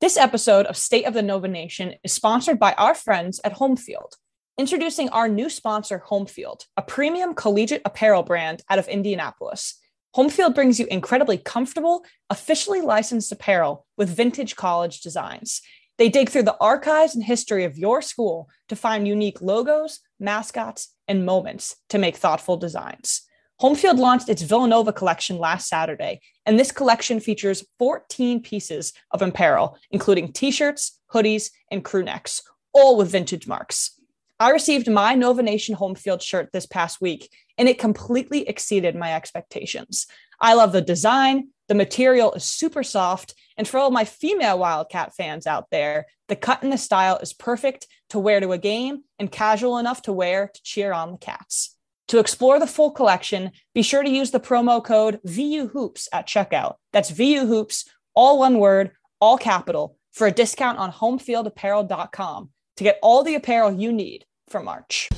This episode of State of the Nova Nation is sponsored by our friends at Homefield. Introducing our new sponsor, Homefield, a premium collegiate apparel brand out of Indianapolis. Homefield brings you incredibly comfortable, officially licensed apparel with vintage college designs. They dig through the archives and history of your school to find unique logos, mascots, and moments to make thoughtful designs. Homefield launched its Villanova collection last Saturday, and this collection features 14 pieces of apparel, including t-shirts, hoodies, and crew necks, all with vintage marks. I received my Nova Nation Homefield shirt this past week, and it completely exceeded my expectations. I love the design, the material is super soft, and for all my female Wildcat fans out there, the cut and the style is perfect to wear to a game and casual enough to wear to cheer on the Cats. To explore the full collection, be sure to use the promo code VUHOOPS at checkout. That's VUHOOPS, all one word, all capital, for a discount on homefieldapparel.com to get all the apparel you need for March.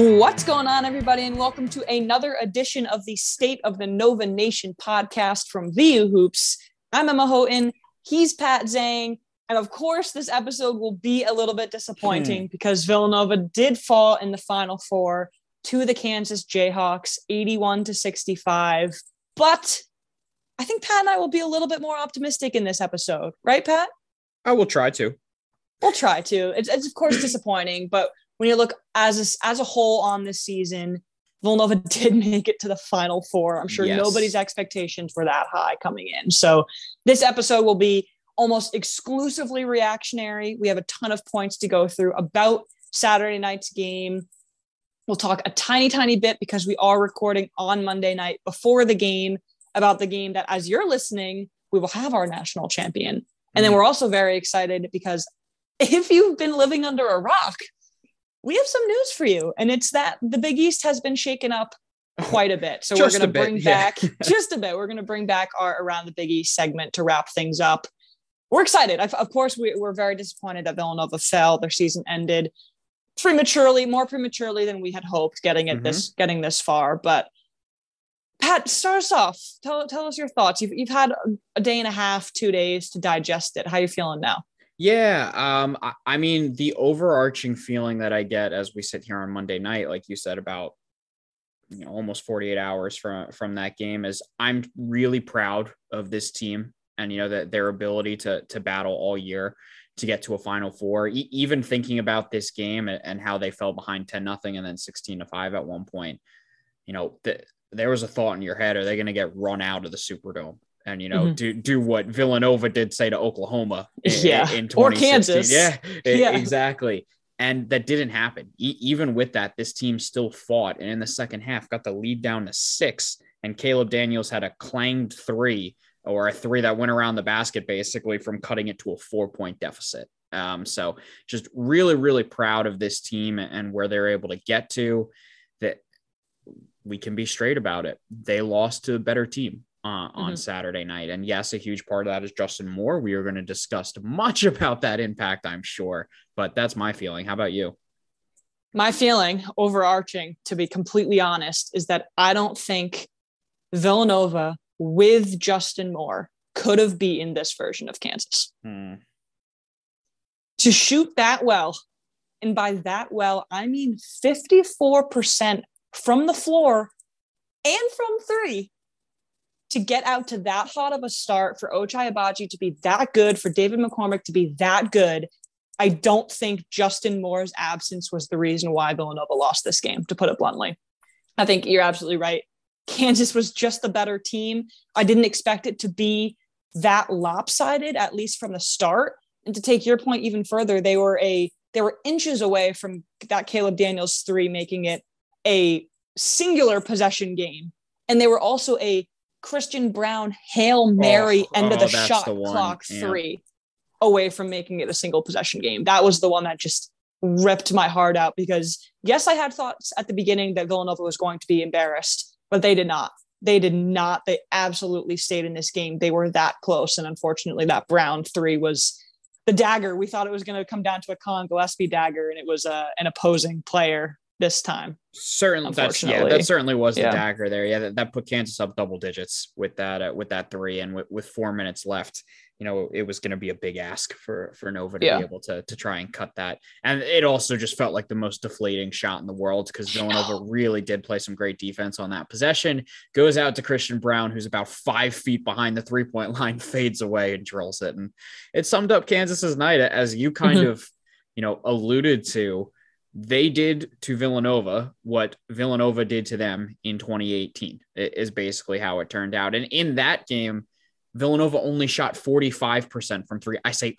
What's going on, everybody, and welcome to another edition of the State of the Nova Nation podcast from VU Hoops. I'm Emma Houghton, he's Pat Zhang, and of course this episode will be a little bit disappointing because Villanova did fall in the Final Four to the Kansas Jayhawks, 81-65, but I think Pat and I will be a little bit more optimistic in this episode, right, Pat? I will try to. We'll try to. It's of course disappointing, but when you look as a whole on this season, Villanova did make it to the Final Four. I'm sure nobody's expectations were that high coming in. So this episode will be almost exclusively reactionary. We have a ton of points to go through about Saturday night's game. We'll talk a tiny bit, because we are recording on Monday night before the game, about the game that, as you're listening, we will have our national champion. And then we're also very excited because if you've been living under a rock, we have some news for you, and it's that the Big East has been shaken up quite a bit. So we're going to bring back just a bit. We're going to bring back our Around the Big East segment to wrap things up. We're excited. Of course, we're very disappointed that Villanova fell. Their season ended prematurely, more prematurely than we had hoped getting this far. But Pat, start us off. Tell us your thoughts. You've had a day and a half, 2 days to digest it. How are you feeling now? Yeah. I mean, the overarching feeling that I get as we sit here on Monday night, like you said, about, you know, almost 48 hours from that game, is I'm really proud of this team and, you know, that their ability to battle all year to get to a Final Four. Even thinking about this game and how they fell behind 10-0 and then 16-5 at one point, you know, there was a thought in your head, are they going to get run out of the Superdome? And, you know, do what Villanova did, say, to Oklahoma in 2016. Or Kansas. Yeah, exactly. And that didn't happen. Even with that, this team still fought. And in the second half, got the lead down to 6. And Caleb Daniels had a clanged 3, or a 3 that went around the basket, basically, from cutting it to a 4-point deficit. So just really, really proud of this team and where they're able to get to. That we can be straight about it. They lost to a better team on Saturday night. And yes, a huge part of that is Justin Moore. We are going to discuss much about that impact, I'm sure, but that's my feeling. How about you? My feeling, overarching, to be completely honest, is that I don't think Villanova with Justin Moore could have beaten this version of Kansas. To shoot that well, and by that well, I mean 54% from the floor and from 3, to get out to that hot of a start, for Ochai Agbaji to be that good, for David McCormack to be that good. I don't think Justin Moore's absence was the reason why Villanova lost this game, to put it bluntly. I think you're absolutely right. Kansas was just the better team. I didn't expect it to be that lopsided, at least from the start. And to take your point even further, they were inches away from that Caleb Daniels 3 making it a singular possession game. And they were also a Christian Brown Hail Mary end of the shot clock 3 away from making it a single possession game. That was the one that just ripped my heart out, because yes, I had thoughts at the beginning that Villanova was going to be embarrassed, but they did not. They did not. They absolutely stayed in this game. They were that close. And unfortunately, that Brown three was the dagger. We thought it was going to come down to a Collin Gillespie dagger, and it was an opposing player this time. Certainly. That certainly was the dagger there. Yeah. That put Kansas up double digits with that three, and with 4 minutes left, you know, it was going to be a big ask for Nova to be able to try and cut that. And it also just felt like the most deflating shot in the world, because Villanova really did play some great defense on that possession. Goes out to Christian Brown, who's about 5 feet behind the 3-point line, fades away and drills it. And it summed up Kansas's night, as you kind of, you know, alluded to. They did to Villanova what Villanova did to them in 2018, is basically how it turned out. And in that game, Villanova only shot 45% from three. I say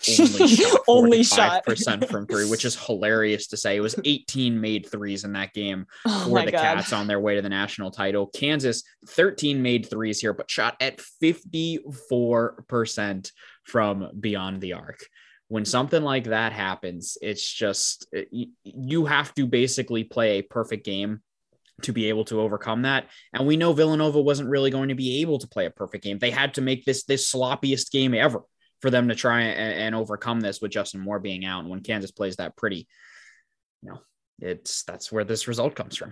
only shot 45% from three, which is hilarious to say. It was 18 made threes in that game for the Cats on their way to the national title. Kansas, 13 made threes here, but shot at 54% from beyond the arc. When something like that happens, it's just, you have to basically play a perfect game to be able to overcome that. And we know Villanova wasn't really going to be able to play a perfect game. They had to make this sloppiest game ever for them to try and overcome this, with Justin Moore being out. And when Kansas plays that pretty, you know, that's where this result comes from.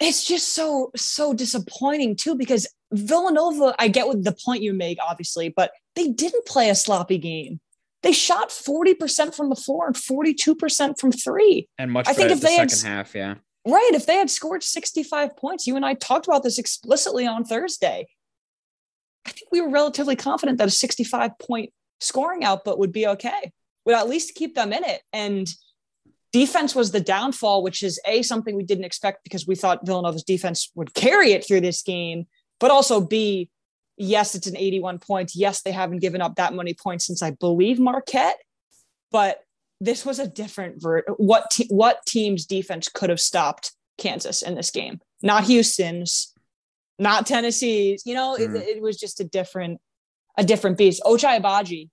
It's just so disappointing too, because Villanova, I get with the point you make, obviously, but they didn't play a sloppy game. They shot 40% from the floor and 42% from three. And much better in the second half, yeah. Right. If they had scored 65 points, you and I talked about this explicitly on Thursday. I think we were relatively confident that a 65-point scoring output would be okay. Would at least keep them in it. And defense was the downfall, which is something we didn't expect, because we thought Villanova's defense would carry it through this game, but also B, yes, it's an 81 points. Yes, they haven't given up that many points since, I believe, Marquette, but this was a different what team's defense could have stopped Kansas in this game. Not Houston's, not Tennessee's, you know, it was just a different beast. Ochai Agbaji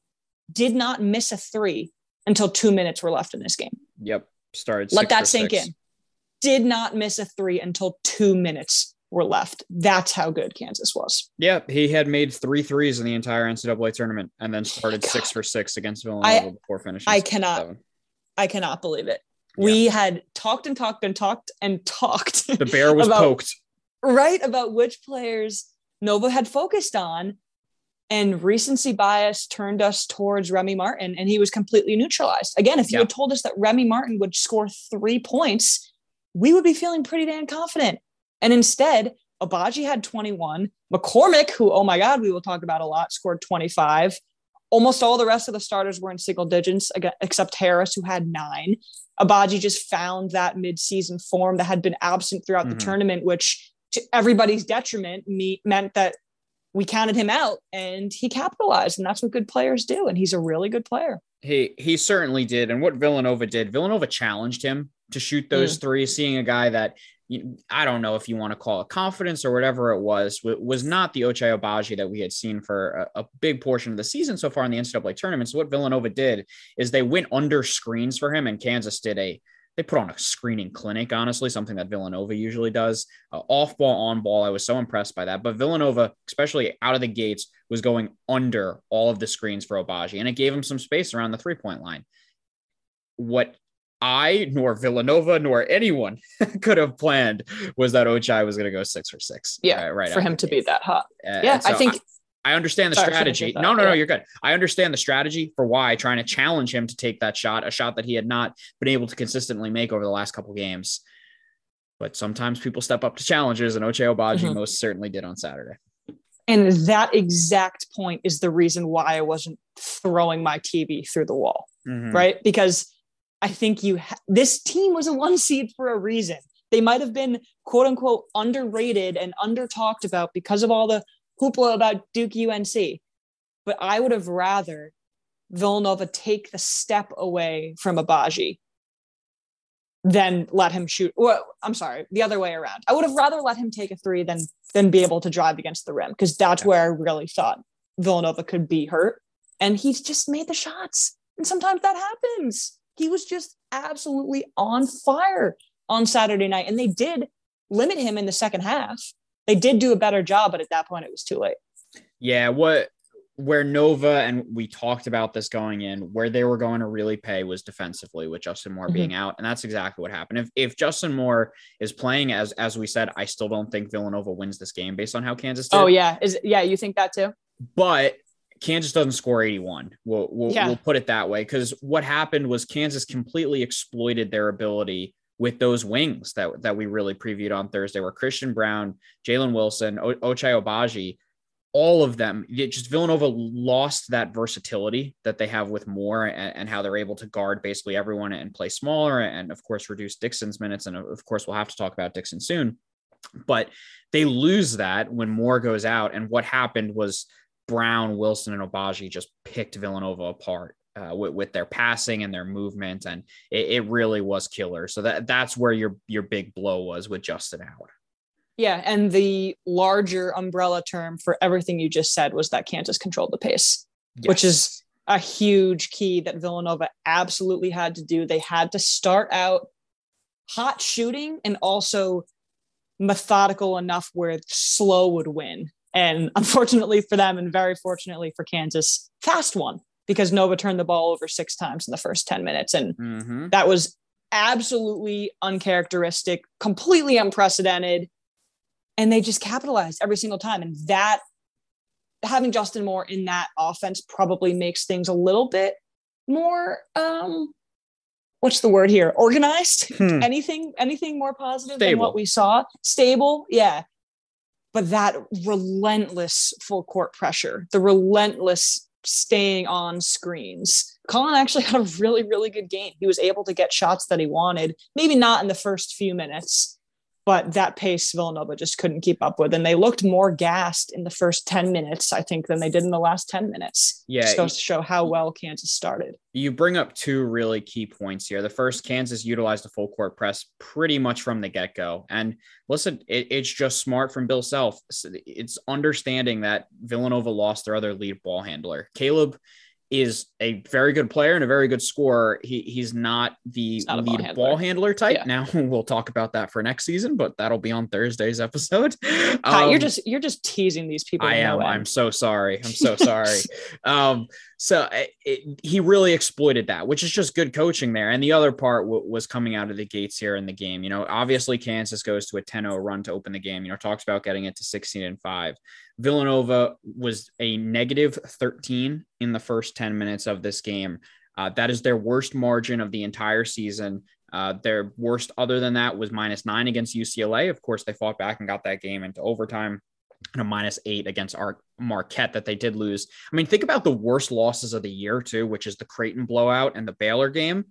did not miss a three until 2 minutes were left in this game. Yep. Started. Let that sink in. Did not miss a three until 2 minutes were left. That's how good Kansas was. Yeah, he had made 3 threes in the entire NCAA tournament, and then started 6 for 6 against Villanova before finishing. I cannot believe it. Yeah. We had talked. The bear was poked. Right, about which players Nova had focused on, and recency bias turned us towards Remy Martin, and he was completely neutralized. Again, if you had told us that Remy Martin would score 3 points, we would be feeling pretty damn confident. And instead, Agbaji had 21. McCormack, who, oh my God, we will talk about a lot, scored 25. Almost all the rest of the starters were in single digits, except Harris, who had 9. Agbaji just found that midseason form that had been absent throughout the tournament, which to everybody's detriment meant that we counted him out, and he capitalized. And that's what good players do. And he's a really good player. He certainly did. And what Villanova did, Villanova challenged him to shoot those threes, seeing a guy that, I don't know if you want to call it confidence or whatever it was not the Ochai Agbaji that we had seen for a big portion of the season so far in the NCAA tournament. So what Villanova did is they went under screens for him, and Kansas they put on a screening clinic, honestly, something that Villanova usually does. Off ball, on ball. I was so impressed by that. But Villanova, especially out of the gates, was going under all of the screens for Agbaji, and it gave him some space around the 3-point line. What I, nor Villanova, nor anyone could have planned was that Ochai was going to go 6 for 6. Yeah, right. For him to be that hot. So I think I understand the strategy. No, you're good. I understand the strategy for why trying to challenge him to take that shot, a shot that he had not been able to consistently make over the last couple games. But sometimes people step up to challenges, and Ochai Agbaji most certainly did on Saturday. And that exact point is the reason why I wasn't throwing my TV through the wall, right? Because I think this team was a 1 seed for a reason. They might have been, quote unquote, underrated and under talked about because of all the hoopla about Duke UNC. But I would have rather Villanova take the step away from Agbaji than let him shoot. Well, I'm sorry, the other way around. I would have rather let him take a three than be able to drive against the rim, because that's where I really thought Villanova could be hurt. And he's just made the shots. And sometimes that happens. He was just absolutely on fire on Saturday night. And they did limit him in the second half. they did do a better job, but at that point it was too late. Yeah. Where Nova, and we talked about this going in, where they were going to really pay was defensively with Justin Moore being out. And that's exactly what happened. If Justin Moore is playing, as we said, I still don't think Villanova wins this game based on how Kansas did. Oh yeah. Yeah. You think that too? But Kansas doesn't score 81. We'll put it that way. Cause what happened was Kansas completely exploited their ability with those wings that we really previewed on Thursday, where Christian Brown, Jalen Wilson, Ochai Agbaji, all of them, just Villanova lost that versatility that they have with Moore and how they're able to guard basically everyone and play smaller and, of course, reduce Dixon's minutes. And, of course, we'll have to talk about Dixon soon. But they lose that when Moore goes out. And what happened was Brown, Wilson, and Agbaji just picked Villanova apart with their passing and their movement. And it really was killer. So that's where your big blow was with Justin Howard. Yeah, and the larger umbrella term for everything you just said was that Kansas controlled the pace, yes, which is a huge key that Villanova absolutely had to do. They had to start out hot shooting and also methodical enough where slow would win. And unfortunately for them, and very fortunately for Kansas, fast won, because Nova turned the ball over 6 times in the first 10 minutes. And that was absolutely uncharacteristic, completely unprecedented. And they just capitalized every single time. And that, having Justin Moore in that offense probably makes things a little bit more, organized, anything more positive than what we saw. Stable. Yeah. But that relentless full court pressure, the relentless staying on screens. Collin actually had a really, really good game. He was able to get shots that he wanted, maybe not in the first few minutes, but that pace Villanova just couldn't keep up with. And they looked more gassed in the first 10 minutes, I think, than they did in the last 10 minutes. Yeah. Just goes to show how well Kansas started. You bring up 2 really key points here. The first, Kansas utilized the full court press pretty much from the get-go. And listen, it's just smart from Bill Self. It's understanding that Villanova lost their other lead ball handler. Caleb is a very good player and a very good scorer. He's not the lead ball handler type. Yeah. Now we'll talk about that for next season, but that'll be on Thursday's episode. You're just teasing these people. I am. I'm so sorry. I'm so sorry. He really exploited that, which is just good coaching there. And the other part was coming out of the gates here in the game. You know, obviously Kansas goes to a 10-0 run to open the game. You know, talks about getting it to 16-5. Villanova was a negative 13 in the first 10 minutes of this game. That is their worst margin of the entire season. Their worst other than that was -9 against UCLA. Of course, they fought back and got that game into overtime, and a -8 against Marquette that they did lose. I mean, think about the worst losses of the year too, which is the Creighton blowout and the Baylor game.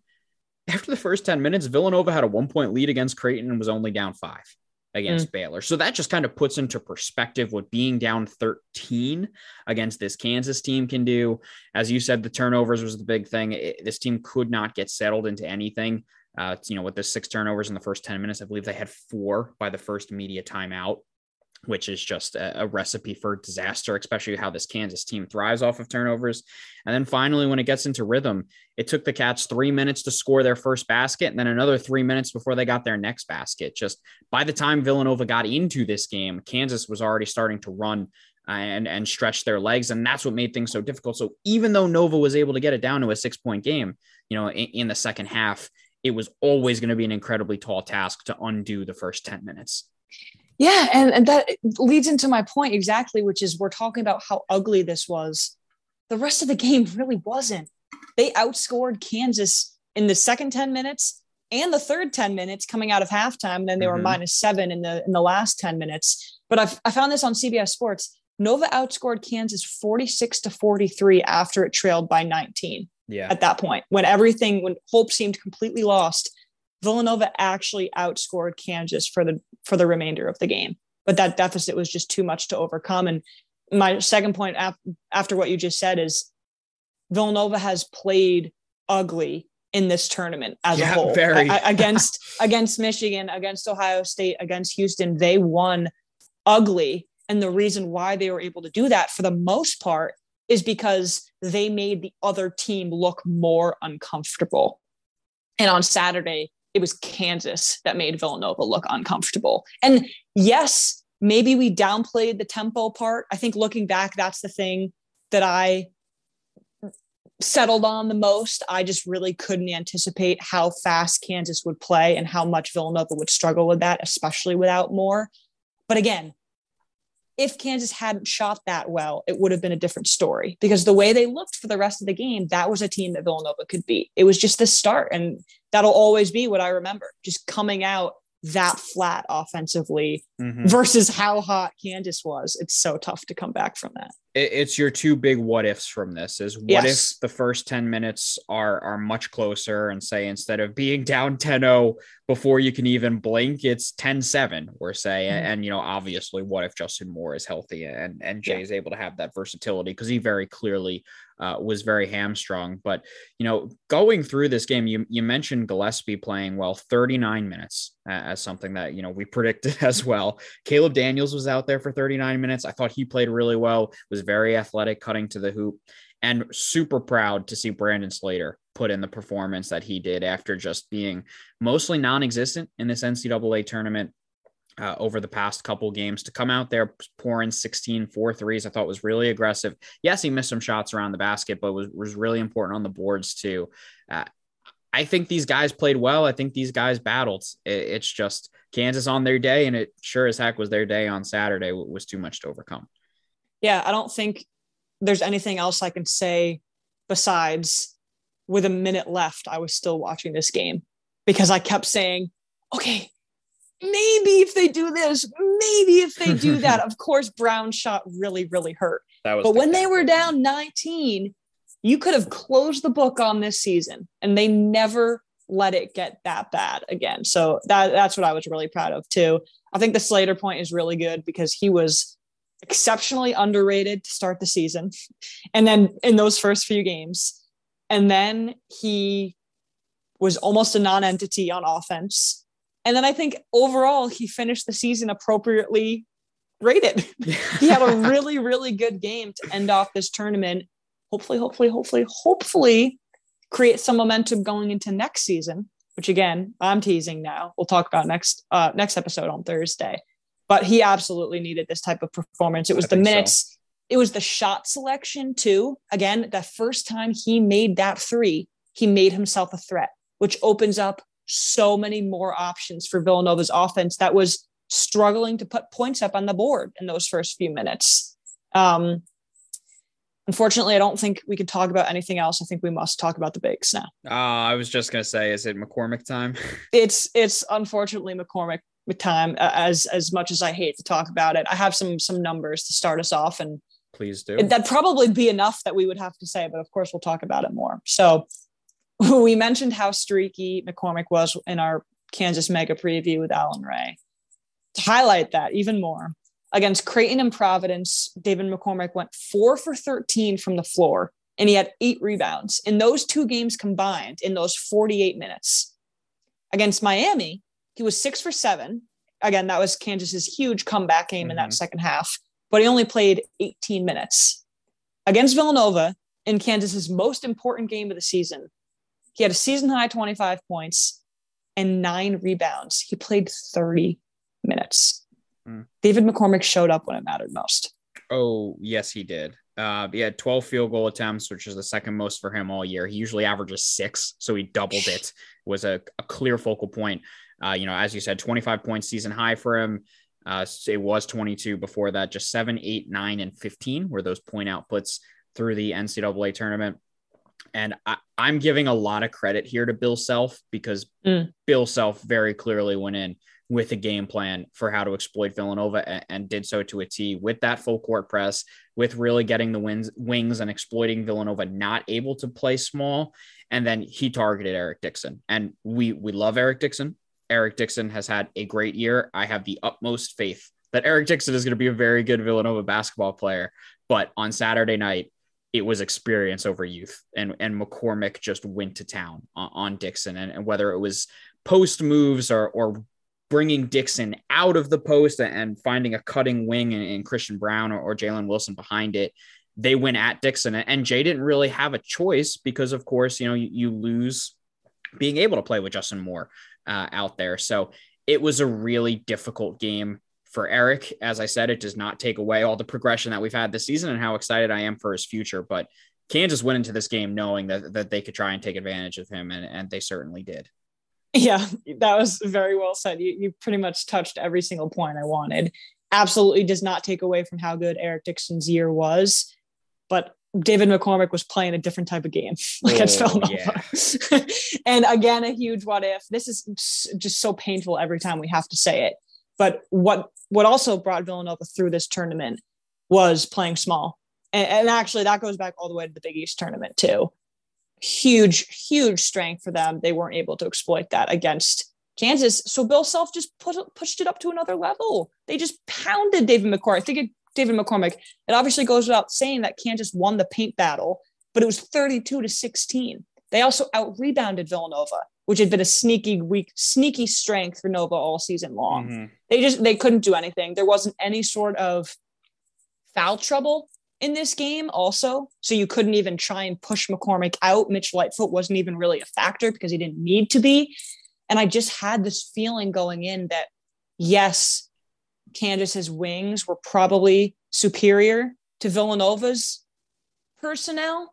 After the first 10 minutes, Villanova had a 1-point lead against Creighton and was only down 5. Against Baylor. So that just kind of puts into perspective what being down 13 against this Kansas team can do. As you said, the turnovers was the big thing. This team could not get settled into anything. With the 6 turnovers in the first 10 minutes, I believe they had 4 by the first media timeout, which is just a recipe for disaster, especially how this Kansas team thrives off of turnovers. And then finally, when it gets into rhythm, it took the Cats 3 minutes to score their first basket and then another 3 minutes before they got their next basket. Just by the time Villanova got into this game, Kansas was already starting to run and stretch their legs. And that's what made things so difficult. So even though Nova was able to get it down to a 6-point game, in the second half, it was always going to be an incredibly tall task to undo the first 10 minutes. Yeah, and that leads into my point exactly, which is we're talking about how ugly this was. The rest of the game really wasn't. They outscored Kansas in the second 10 minutes and the third 10 minutes coming out of halftime. And then they were -7 in the last 10 minutes. But I found this on CBS Sports. Nova outscored Kansas 46-43 after it trailed by 19. Yeah. At that point, when hope seemed completely lost, Villanova actually outscored Kansas for the remainder of the game, but that deficit was just too much to overcome. And my second point after what you just said is Villanova has played ugly in this tournament as a whole. Against Michigan, against Ohio State, against Houston, they won ugly. And the reason why they were able to do that for the most part is because they made the other team look more uncomfortable. And on Saturday, it was Kansas that made Villanova look uncomfortable. And yes, Maybe we downplayed the tempo part. I think looking back, that's the thing that I settled on the most. I just really couldn't anticipate how fast Kansas would play and how much Villanova would struggle with that, especially without Moore. But again, if Kansas hadn't shot that well, it would have been a different story, because the way they looked for the rest of the game, that was a team that Villanova could beat. It was just the start, and that'll always be what I remember, just coming out that flat offensively versus how hot Kansas was. It's so tough to come back from that. It's your two big what ifs from this is what if the first 10 minutes are much closer, and say, instead of being down 10-0 before you can even blink, it's 10-7 we're saying. And, you know, obviously what if Justin Moore is healthy and Jay is able to have that versatility, because he very clearly was very hamstrung. But, you know, going through this game, you mentioned Gillespie playing well, 39 minutes as something that, you know, we predicted as well. Caleb Daniels was out there for 39 minutes. I thought he played really well, was very athletic, cutting to the hoop, and super proud to see Brandon Slater put in the performance that he did after just being mostly non-existent in this NCAA tournament. Over the past couple games, to come out there pouring 16-4 threes, I thought was really aggressive. Yes, he missed some shots around the basket, but was really important on the boards too. I think these guys played well. I think these guys battled. It's just Kansas on their day, and it sure as heck was their day on Saturday. It was too much to overcome. Yeah, I don't think there's anything else I can say besides, with a minute left, I was still watching this game because I kept saying, okay, maybe if they do this, maybe if they do that. Of course, Brown's shot really, really hurt. But when they were down 19, you could have closed the book on this season, and they never let it get that bad again. So that's what I was really proud of too. I think the Slater point is really good because he was exceptionally underrated to start the season, and then in those first few games, and then he was almost a non-entity on offense. And then I think overall, he finished the season appropriately rated. He had a really, really good game to end off this tournament. Hopefully create some momentum going into next season, which again, I'm teasing now. We'll talk about next episode on Thursday. But he absolutely needed this type of performance. It was the minutes. It was the shot selection too. Again, the first time he made that three, he made himself a threat, which opens up so many more options for Villanova's offense that was struggling to put points up on the board in those first few minutes. Unfortunately, I don't think we can talk about anything else. I think we must talk about the bigs now. I was just going to say, is it McCormack time? It's unfortunately McCormack time, as much as I hate to talk about it. I have some numbers to start us off, and please do. That'd probably be enough that we would have to say, but of course we'll talk about it more. So we mentioned how streaky McCormack was in our Kansas mega preview with Alan Ray. To highlight that even more, against Creighton and Providence, David McCormack went 4 for 13 from the floor, and he had 8 rebounds in those two games combined in those 48 minutes. Against Miami, he was 6 for 7. Again, that was Kansas's huge comeback game in that second half, but he only played 18 minutes. Against Villanova, in Kansas's most important game of the season, he had a season-high 25 points and 9 rebounds. He played 30 minutes. David McCormack showed up when it mattered most. Oh, yes, he did. He had 12 field goal attempts, which is the second most for him all year. He usually averages 6, so he doubled it. It was a clear focal point. You know, as you said, 25 points season high for him. It was 22 before that. Just 7, 8, 9, and 15 were those point outputs through the NCAA tournament. And I'm giving a lot of credit here to Bill Self, because Bill Self very clearly went in with a game plan for how to exploit Villanova and did so to a T, with that full court press, with really getting the wings and exploiting Villanova not able to play small. And then he targeted Eric Dixon, and we love Eric Dixon. Eric Dixon has had a great year. I have the utmost faith that Eric Dixon is going to be a very good Villanova basketball player, but on Saturday night, it was experience over youth, and McCormack just went to town on Dixon, and whether it was post moves or bringing Dixon out of the post and finding a cutting wing in Christian Brown or Jalen Wilson behind it, they went at Dixon, and Jay didn't really have a choice because, of course, you know, you lose being able to play with Justin Moore out there. So it was a really difficult game for Eric. As I said, it does not take away all the progression that we've had this season and how excited I am for his future. But Kansas went into this game knowing that they could try and take advantage of him, and they certainly did. Yeah, that was very well said. You pretty much touched every single point I wanted. Absolutely does not take away from how good Eric Dixon's year was, but David McCormack was playing a different type of game against Villanova. Yeah. And again, a huge what if. This is just so painful every time we have to say it. But what also brought Villanova through this tournament was playing small. And actually, that goes back all the way to the Big East tournament, too. Huge strength for them. They weren't able to exploit that against Kansas. So Bill Self just pushed it up to another level. They just pounded David McCormack. It obviously goes without saying that Kansas won the paint battle, but it was 32-16. They also out-rebounded Villanova, which had been a sneaky strength for Nova all season long. Mm-hmm. They couldn't do anything. There wasn't any sort of foul trouble in this game also. So you couldn't even try and push McCormack out. Mitch Lightfoot wasn't even really a factor because he didn't need to be. And I just had this feeling going in that, yes, Kansas's wings were probably superior to Villanova's personnel,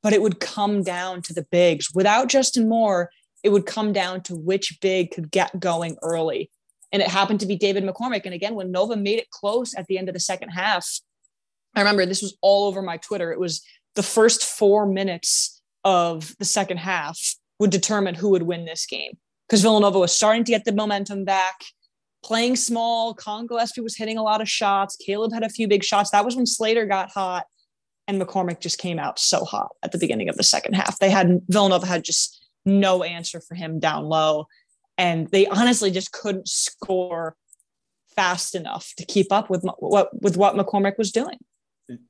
but it would come down to the bigs. Without Justin Moore, it would come down to which big could get going early. And it happened to be David McCormack. And again, when Nova made it close at the end of the second half, I remember this was all over my Twitter. It was the first 4 minutes of the second half would determine who would win this game, because Villanova was starting to get the momentum back, playing small. Collin Gillespie was hitting a lot of shots. Caleb had a few big shots. That was when Slater got hot, and McCormack just came out so hot at the beginning of the second half. Villanova had just no answer for him down low, and they honestly just couldn't score fast enough to keep up with what McCormack was doing.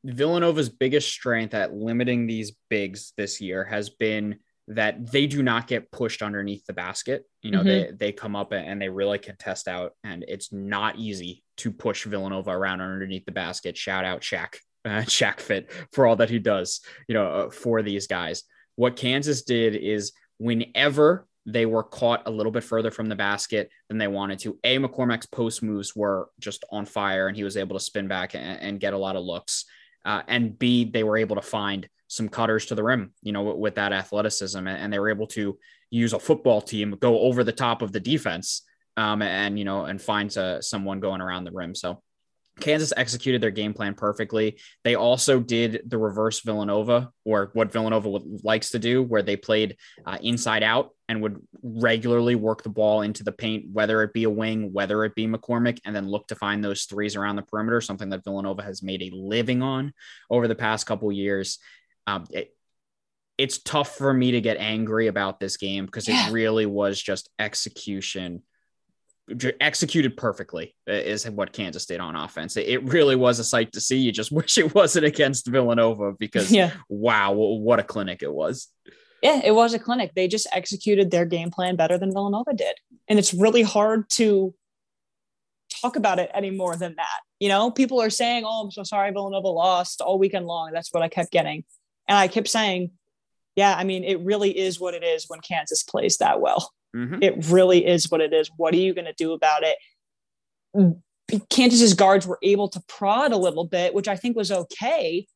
Villanova's biggest strength at limiting these bigs this year has been that they do not get pushed underneath the basket. You know, mm-hmm. they come up and they really contest out, and it's not easy to push Villanova around underneath the basket. Shout out Shaq Fit for all that he does, you know, for these guys. What Kansas did is whenever they were caught a little bit further from the basket than they wanted to, McCormack's post moves were just on fire, and he was able to spin back and get a lot of looks. And B, they were able to find some cutters to the rim, you know, with that athleticism, and they were able to use a football team, go over the top of the defense and find someone going around the rim. So Kansas executed their game plan perfectly. They also did the reverse Villanova, or what Villanova likes to do, where they played inside out and would regularly work the ball into the paint, whether it be a wing, whether it be McCormack, and then look to find those threes around the perimeter, something that Villanova has made a living on over the past couple years. It's tough for me to get angry about this game because it really was just execution. Executed perfectly is what Kansas did on offense. It really was a sight to see. You just wish it wasn't against Villanova because wow, what a clinic it was. Yeah, it was a clinic. They just executed their game plan better than Villanova did. And it's really hard to talk about it any more than that. You know, people are saying, oh, I'm so sorry Villanova lost all weekend long. That's what I kept getting. And I kept saying, yeah, I mean, it really is what it is when Kansas plays that well. Mm-hmm. It really is what it is. What are you going to do about it? Kansas's guards were able to prod a little bit, which I think was okay.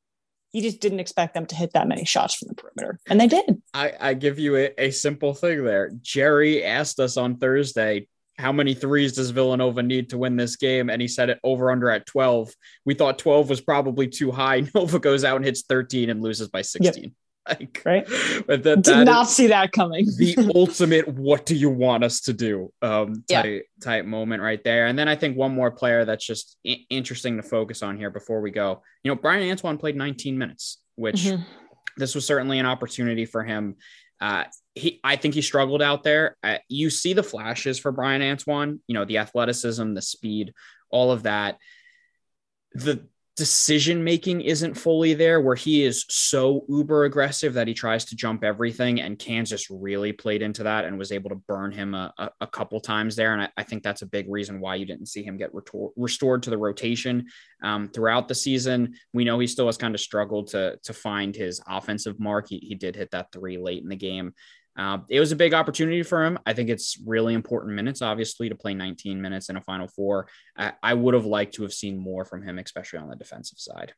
You just didn't expect them to hit that many shots from the perimeter, and they did. I give you a simple thing there. Jerry asked us on Thursday, how many threes does Villanova need to win this game? And he said it over under at 12. We thought 12 was probably too high. Nova goes out and hits 13 and loses by 16. Yep. Like, right. But did not see that coming. The ultimate, what do you want us to do? Type moment right there. And then I think one more player that's just interesting to focus on here before we go, you know, Brian Antoine played 19 minutes, which mm-hmm. this was certainly an opportunity for him. I think he struggled out there. You see the flashes for Brian Antoine, you know, the athleticism, the speed, all of that. The decision-making isn't fully there, where he is so uber aggressive that he tries to jump everything. And Kansas really played into that and was able to burn him a couple times there. And I think that's a big reason why you didn't see him get restored to the rotation throughout the season. We know he still has kind of struggled to find his offensive mark. He did hit that three late in the game. It was a big opportunity for him. I think it's really important minutes, obviously, to play 19 minutes in a Final Four. I would have liked to have seen more from him, especially on the defensive side.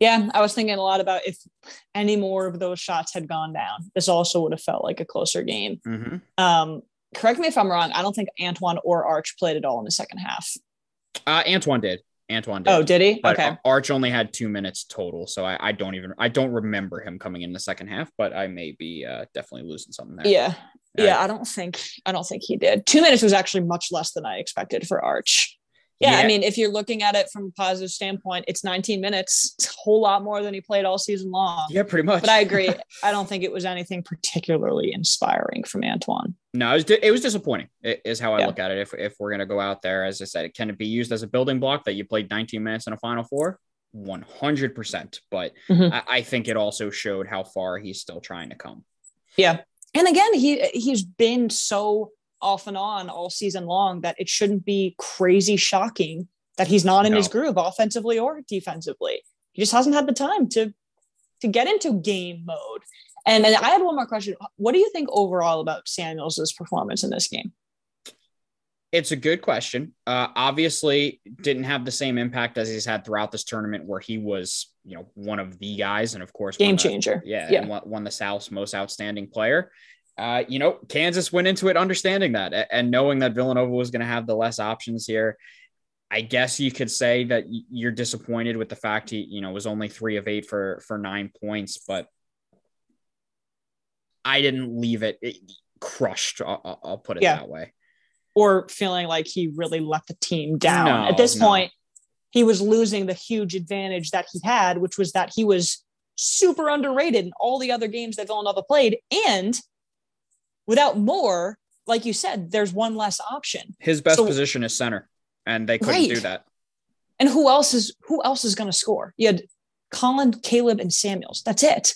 Yeah, I was thinking a lot about if any more of those shots had gone down, this also would have felt like a closer game. Mm-hmm. Correct me if I'm wrong. I don't think Antoine or Arch played at all in the second half. Antoine did. Oh, did he? But okay. Arch only had 2 minutes total, so I don't remember him coming in the second half, but I may be definitely losing something there. Yeah. Yeah, I don't think he did. 2 minutes was actually much less than I expected for Arch. Yeah, I mean, if you're looking at it from a positive standpoint, it's 19 minutes. It's a whole lot more than he played all season long. Yeah, pretty much. But I agree. I don't think it was anything particularly inspiring from Antoine. No, it was disappointing is how I look at it. If we're going to go out there, as I said, can it be used as a building block that you played 19 minutes in a Final Four? 100%. But I think it also showed how far he's still trying to come. Yeah. And again, he's been so off and on all season long that it shouldn't be crazy shocking that he's not in his groove offensively or defensively. He just hasn't had the time to get into game mode. And I had one more question. What do you think overall about Samuels' performance in this game? It's a good question. Obviously didn't have the same impact as he's had throughout this tournament, where he was, one of the guys. And of course, game changer. And won the South's most outstanding player. Kansas went into it understanding that and knowing that Villanova was going to have the less options here. I guess you could say that you're disappointed with the fact he, was only 3 of 8 for 9 points, but I didn't leave it crushed. I'll put it that way. Or feeling like he really let the team down. At this point, he was losing the huge advantage that he had, which was that he was super underrated in all the other games that Villanova played. And without Moore, like you said, there's one less option. His best position is center, and they couldn't do that. And who else is going to score? You had Collin, Caleb, and Samuels. That's it.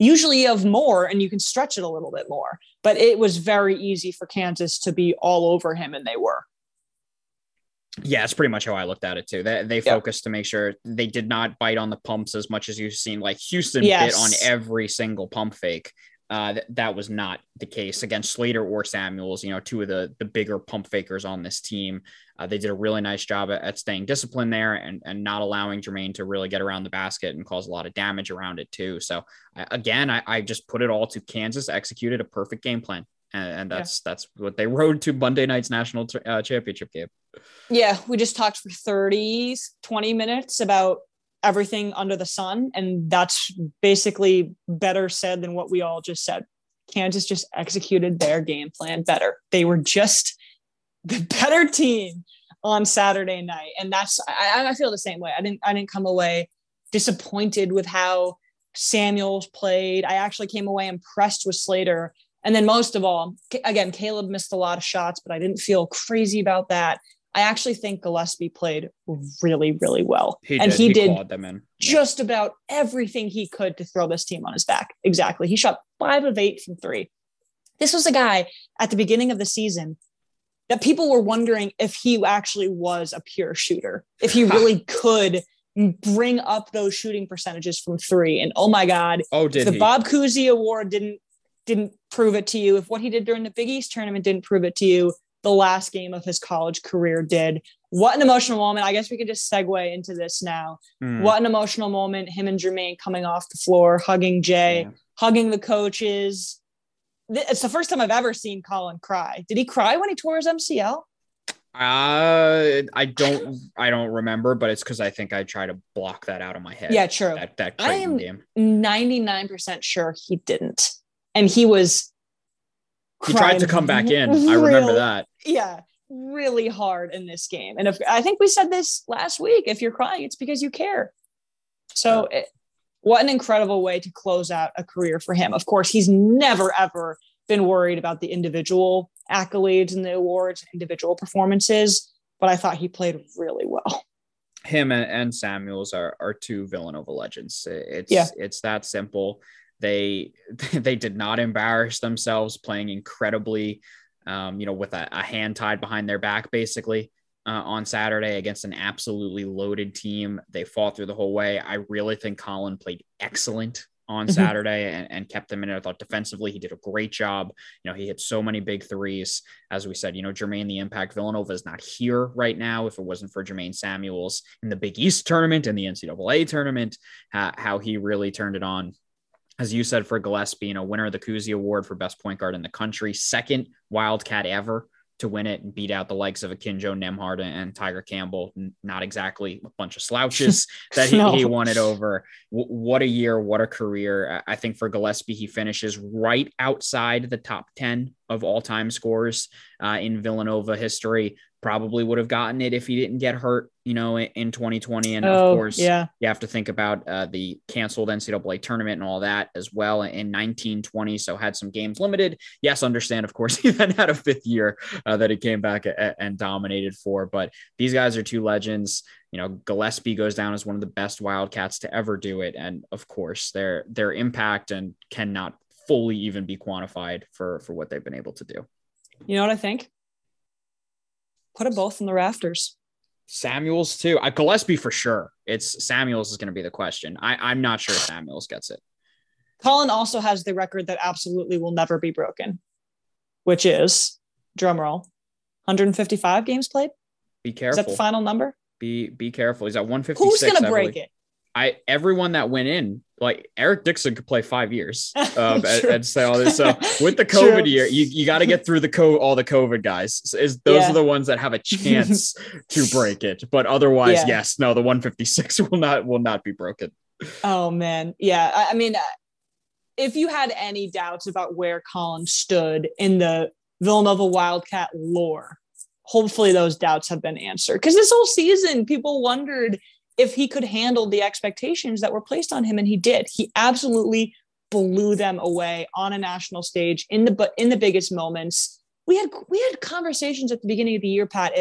Usually you have Moore, and you can stretch it a little bit more. But it was very easy for Kansas to be all over him, and they were. Yeah, that's pretty much how I looked at it, too. They focused to make sure they did not bite on the pumps as much as you've seen. Like Houston bit on every single pump fake. That was not the case against Slater or Samuels, two of the bigger pump fakers on this team. They did a really nice job at staying disciplined there and not allowing Jermaine to really get around the basket and cause a lot of damage around it too. So again, I just put it all to Kansas executed a perfect game plan. And that's what they rode to Monday night's national championship game. Yeah. We just talked for 20 minutes about everything under the sun. And that's basically better said than what we all just said. Kansas just executed their game plan better. They were just the better team on Saturday night. And that's, I feel the same way. I didn't come away disappointed with how Samuels played. I actually came away impressed with Slater. And then most of all, again, Caleb missed a lot of shots, but I didn't feel crazy about that. I actually think Gillespie played really, really well. He did just about everything he could to throw this team on his back. Exactly. He shot 5 of 8 from 3. This was a guy at the beginning of the season that people were wondering if he actually was a pure shooter, if he really could bring up those shooting percentages from 3. And oh my God, the Bob Cousy Award didn't prove it to you. If what he did during the Big East tournament didn't prove it to you, the last game of his college career did. What an emotional moment. I guess we could just segue into this now. What an emotional moment. Him and Jermaine coming off the floor, hugging Jay, hugging the coaches. It's the first time I've ever seen Collin cry. Did he cry when he tore his MCL? I don't remember, but it's because I think I try to block that out of my head. Yeah, true. That I am game. 99% sure he didn't. And he was He tried to come back in. I remember that. Yeah, really hard in this game. And I think we said this last week, if you're crying, it's because you care. So what an incredible way to close out a career for him. Of course, he's never, ever been worried about the individual accolades and the awards, individual performances, but I thought he played really well. Him and Samuels are two Villanova legends. It's that simple. They did not embarrass themselves playing incredibly, with a hand tied behind their back, basically on Saturday against an absolutely loaded team. They fought through the whole way. I really think Collin played excellent on Saturday and kept them in it. I thought defensively, he did a great job. You know, he hit so many big threes. As we said, you know, Jermaine, the impact. Villanova is not here right now. If it wasn't for Jermaine Samuels in the Big East tournament and the NCAA tournament, how he really turned it on. As you said, for Gillespie, you know, winner of the Cousy Award for best point guard in the country, second Wildcat ever to win it and beat out the likes of Akinjo Nembhard and Tiger Campbell. Not exactly a bunch of slouches that he won it over. What a year, what a career. I think for Gillespie, he finishes right outside the top 10 of all-time scorers in Villanova history. Probably would have gotten it if he didn't get hurt, you know, in 2020. And you have to think about the canceled NCAA tournament and all that as well in 1920. So had some games limited. Yes, understand, of course, he then had a fifth year that he came back and dominated for. But these guys are two legends. You know, Gillespie goes down as one of the best Wildcats to ever do it. And of course, their impact and cannot fully even be quantified for what they've been able to do. You know what I think? Put them both in the rafters. Samuels too. Gillespie for sure. It's Samuels is going to be the question. I'm not sure if Samuels gets it. Collin also has the record that absolutely will never be broken, which is, drumroll, 155 games played. Be careful. Is that the final number? Be careful. He's at 156. Who's going to break it? Everyone that went in, like Eric Dixon could play 5 years and say all this. So with the COVID year, you got to get through all the COVID guys. So those are the ones that have a chance to break it. But otherwise, yes, no, the 156 will not be broken. Oh man. Yeah. I mean, if you had any doubts about where Collin stood in the Villanova Wildcat lore, hopefully those doubts have been answered. Cause this whole season, people wondered if he could handle the expectations that were placed on him. And he did. He absolutely blew them away on a national stage in the biggest moments. We had conversations at the beginning of the year, Pat,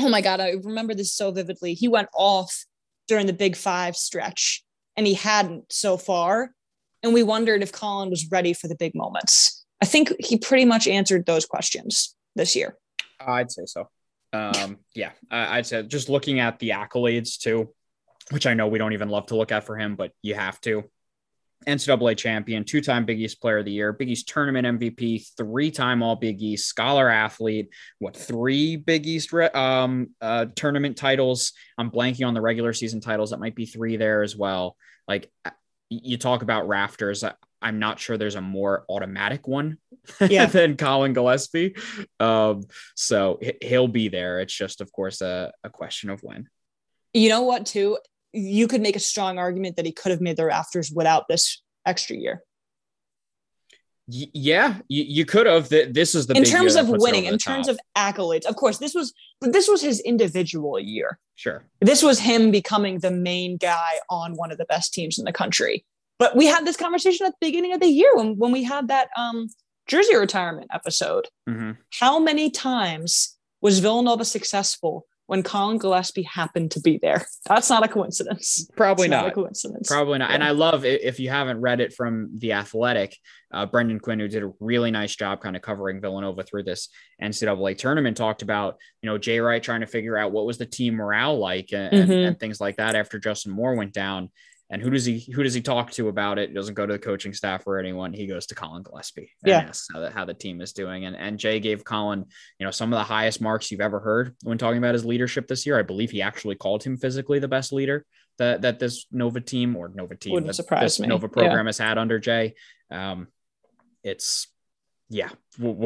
oh my God, I remember this so vividly. He went off during the Big Five stretch and he hadn't so far. And we wondered if Collin was ready for the big moments. I think he pretty much answered those questions this year. I'd say so. I'd say just looking at the accolades too, which I know we don't even love to look at for him, but you have to. NCAA champion, two-time Big East player of the year, Big East tournament MVP, three-time all Big East scholar athlete, three Big East tournament titles. I'm blanking on the regular season titles. That might be three there as well. Like you talk about rafters. I'm not sure there's a more automatic one than Collin Gillespie. So he'll be there. It's just, of course, a question of when. You know what, too? You could make a strong argument that he could have made the rafters without this extra year. Yeah, you could have. This is the in big terms year of winning, in terms top. Of accolades. Of course, this was his individual year. Sure. This was him becoming the main guy on one of the best teams in the country. But we had this conversation at the beginning of the year when we had that jersey retirement episode. Mm-hmm. How many times was Villanova successful when Collin Gillespie happened to be there? That's not a coincidence. Probably not. Yeah. And I love, if you haven't read it from The Athletic, Brendan Quinn, who did a really nice job kind of covering Villanova through this NCAA tournament, talked about, you know, Jay Wright trying to figure out what was the team morale like and things like that after Justin Moore went down. And who does he talk to about it? He doesn't go to the coaching staff or anyone. He goes to Collin Gillespie and asks how the team is doing. And Jay gave Collin, you know, some of the highest marks you've ever heard when talking about his leadership this year. I believe he actually called him physically the best leader that this Nova team wouldn't surprise me. Nova program has had under Jay. We'll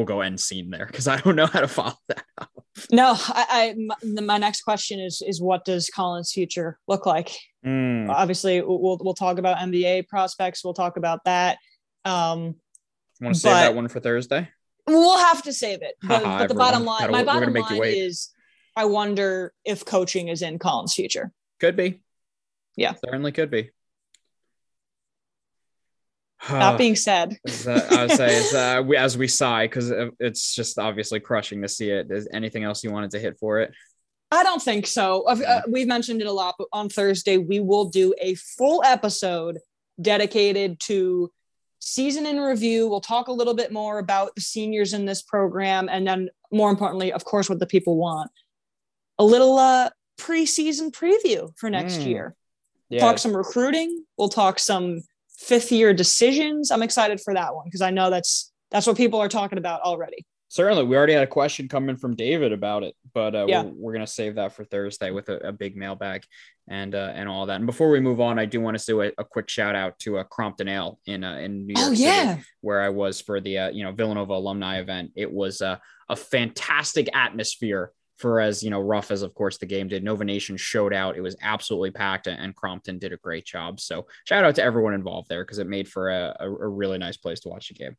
go end scene there because I don't know how to follow that up. No, my next question is what does Collin's future look like? Obviously, we'll talk about NBA prospects. We'll talk about that. Want to save that one for Thursday? We'll have to save it. But the bottom line, my bottom line is, I wonder if coaching is in Collin's future. Could be. Yeah, certainly could be. That being said, I would say as we sigh, because it's just obviously crushing to see it. Is anything else you wanted to hit for it? I don't think so. We've mentioned it a lot, but on Thursday, we will do a full episode dedicated to season in review. We'll talk a little bit more about the seniors in this program. And then more importantly, of course, what the people want. A little preseason preview for next year. Yeah. Talk some recruiting. We'll talk some fifth year decisions. I'm excited for that one because I know that's what people are talking about already. Certainly. We already had a question coming from David about it, but we're going to save that for Thursday with a big mailbag and all that. And before we move on, I do want to do a quick shout out to Crompton Ale in New York City, where I was for the, Villanova alumni event. It was a fantastic atmosphere for as, rough as of course the game did. Nova Nation showed out. It was absolutely packed and Crompton did a great job. So shout out to everyone involved there because it made for a really nice place to watch the game.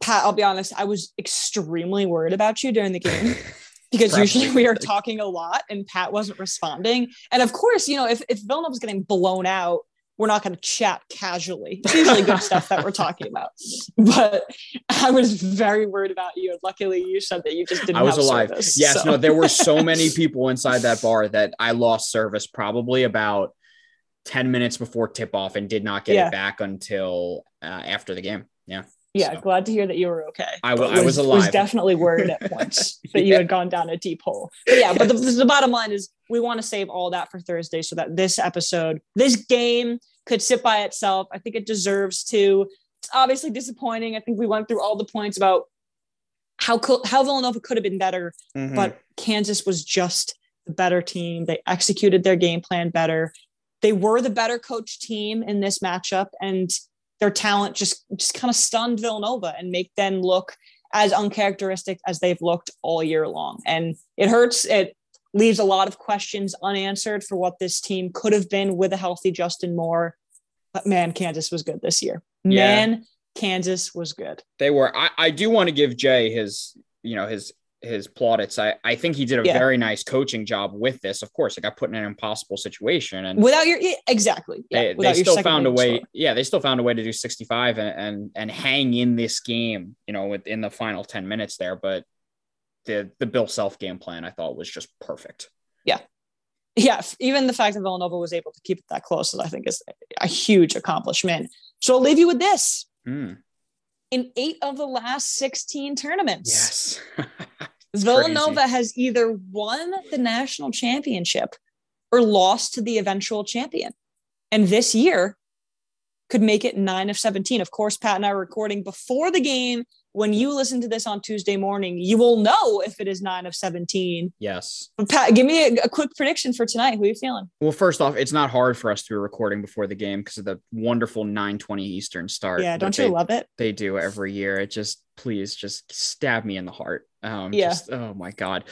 Pat, I'll be honest, I was extremely worried about you during the game because usually we are talking a lot and Pat wasn't responding. And of course, if Villanova's getting blown out, we're not going to chat casually. It's usually good stuff that we're talking about. But I was very worried about you. And luckily, you said that you just didn't have service. I was alive. Service, yes, so. No, there were so many people inside that bar that I lost service probably about 10 minutes before tip-off and did not get it back until after the game. Yeah. Yeah, so. Glad to hear that you were okay. I was alive. I was definitely worried at once that you had gone down a deep hole. But the bottom line is we want to save all that for Thursday so that this episode, this game could sit by itself. I think it deserves to. It's obviously disappointing. I think we went through all the points about how Villanova could have been better, but Kansas was just the better team. They executed their game plan better. They were the better coach team in this matchup, and their talent just kind of stunned Villanova and make them look as uncharacteristic as they've looked all year long. And it hurts. It leaves a lot of questions unanswered for what this team could have been with a healthy Justin Moore. But man, Kansas was good this year. Yeah. Man, Kansas was good. They were. I do want to give Jay his plaudits. I think he did a very nice coaching job with this. Of course, it got put in an impossible situation, and they still found a way to do 65 and hang in this game, within the final 10 minutes there. But the Bill Self game plan, I thought, was just perfect. Yeah. Even the fact that Villanova was able to keep it that close, I think, is a huge accomplishment. So I'll leave you with this. In 8 of the last 16 tournaments, yes. Villanova has either won the national championship or lost to the eventual champion. And this year could make it 9 of 17. Of course, Pat and I are recording before the game. When you listen to this on Tuesday morning, you will know if it is 9 of 17. Yes. But Pat, give me a quick prediction for tonight. Who are you feeling? Well, first off, it's not hard for us to be recording before the game because of the wonderful 9:20 Eastern start. Yeah, don't you love it? They do every year. It just, please just stab me in the heart. Oh my God.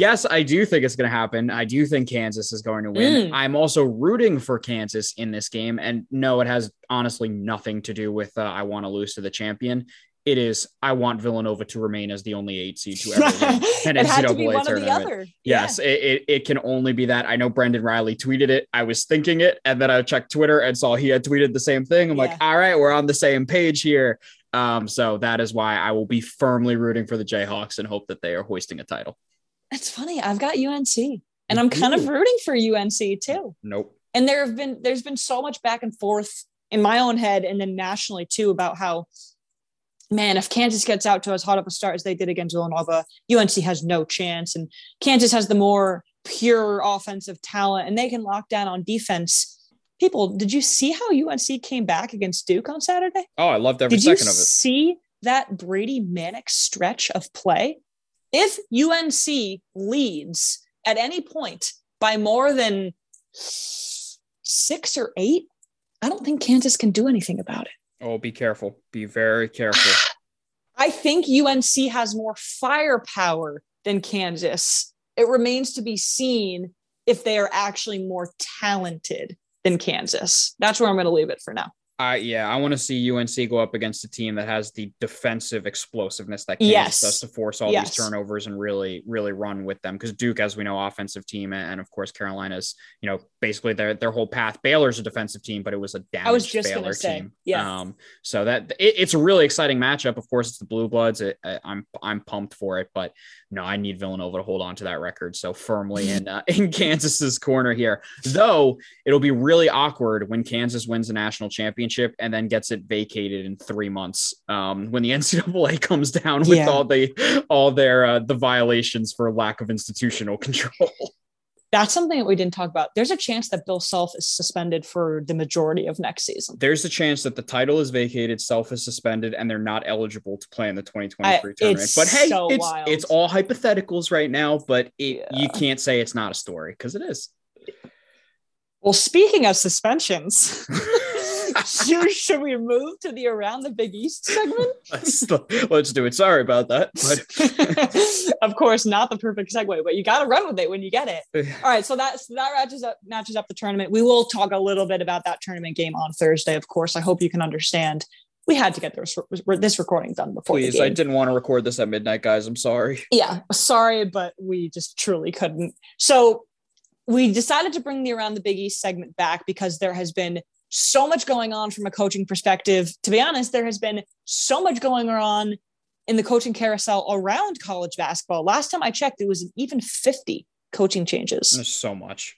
Yes, I do think it's going to happen. I do think Kansas is going to win. I'm also rooting for Kansas in this game. And no, it has honestly nothing to do with I want to lose to the champion. It is, I want Villanova to remain as the only 8 seed to ever win an NCAA tournament. Yes, it can only be that. I know Brendan Riley tweeted it. I was thinking it, and then I checked Twitter and saw he had tweeted the same thing. I'm like, all right, we're on the same page here. So that is why I will be firmly rooting for the Jayhawks and hope that they are hoisting a title. That's funny. I've got UNC, and I'm kind of rooting for UNC too. Nope. And there's been so much back and forth in my own head and then nationally too about how, man, if Kansas gets out to as hot of a start as they did against Villanova, UNC has no chance. And Kansas has the more pure offensive talent, and they can lock down on defense. People, did you see how UNC came back against Duke on Saturday? Oh, I loved every second of it. Did you see that Brady Manick stretch of play? If UNC leads at any point by more than 6 or 8, I don't think Kansas can do anything about it. Oh, be careful. Be very careful. I think UNC has more firepower than Kansas. It remains to be seen if they are actually more talented than Kansas. That's where I'm going to leave it for now. I want to see UNC go up against a team that has the defensive explosiveness that Kansas does to force all these turnovers and really, really run with them. Because Duke, as we know, offensive team, and of course Carolina's, basically their whole path. Baylor's a defensive team, but it was a damaged Baylor team. Yeah. So that it's a really exciting matchup. Of course, it's the Blue Bloods. I'm pumped for it, but no, I need Villanova to hold on to that record so firmly in Kansas's corner here. Though it'll be really awkward when Kansas wins the national championship and then gets it vacated in 3 months when the NCAA comes down with all their the violations for lack of institutional control. That's something that we didn't talk about. There's a chance that Bill Self is suspended for the majority of next season. There's a chance that the title is vacated, Self is suspended, and they're not eligible to play in the 2023 tournament. But hey, so it's all hypotheticals right now, but you can't say it's not a story because it is. Well, speaking of suspensions, should we move to the Around the Big East segment? Let's do it. Sorry about that. But. Of course, not the perfect segue, but you got to run with it when you get it. All right, so that matches up the tournament. We will talk a little bit about that tournament game on Thursday, of course. I hope you can understand. We had to get this recording done before the game. I didn't want to record this at midnight, guys. I'm sorry. Yeah, sorry, but we just truly couldn't. So we decided to bring the Around the Big East segment back because there has been so much going on from a coaching perspective. To be honest, there has been so much going on in the coaching carousel around college basketball. Last time I checked, it was an even 50 coaching changes. There's so much.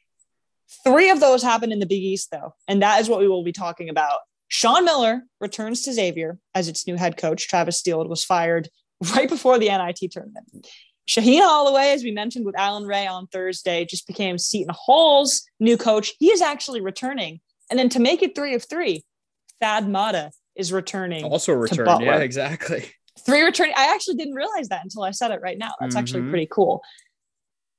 3 of those happened in the Big East, though, and that is what we will be talking about. Sean Miller returns to Xavier as its new head coach. Travis Steele was fired right before the NIT tournament. Shaheen Holloway, as we mentioned with Alan Ray on Thursday, just became Seton Hall's new coach. He is actually returning. And then to make it 3 of 3, Thad Matta is returning. Also returned. Yeah, exactly. 3 returning. I actually didn't realize that until I said it right now. That's actually pretty cool.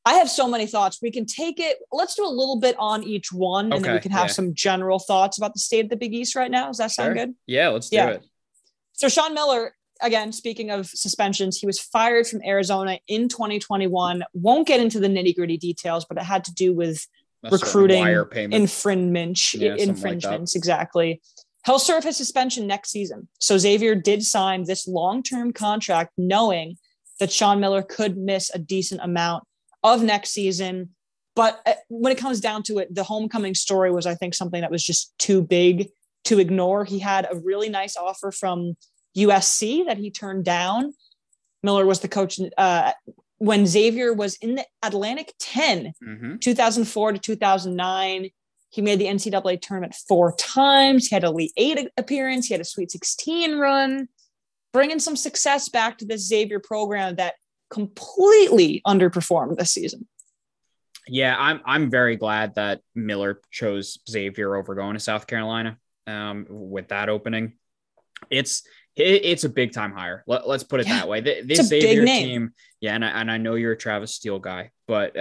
I have so many thoughts. We can take it. Let's do a little bit on each one, and then we can have some general thoughts about the state of the Big East right now. Does that sound good? Yeah, let's do it. So Sean Miller, again, speaking of suspensions, he was fired from Arizona in 2021. Won't get into the nitty-gritty details, but it had to do with recruiting infringements. Exactly. He'll serve his suspension next season. So Xavier did sign this long-term contract knowing that Sean Miller could miss a decent amount of next season. But when it comes down to it, the homecoming story was, I think, something that was just too big to ignore. He had a really nice offer from USC that he turned down. Miller was the coach when Xavier was in the Atlantic 10, 2004 to 2009. He made the NCAA tournament 4 times. He had an Elite Eight appearance. He had a Sweet 16 run, bringing some success back to this Xavier program that completely underperformed this season. Yeah, I'm very glad that Miller chose Xavier over going to South Carolina with that opening. It's a big time hire. Let's put it that way. This Xavier team, and I know you're a Travis Steele guy, but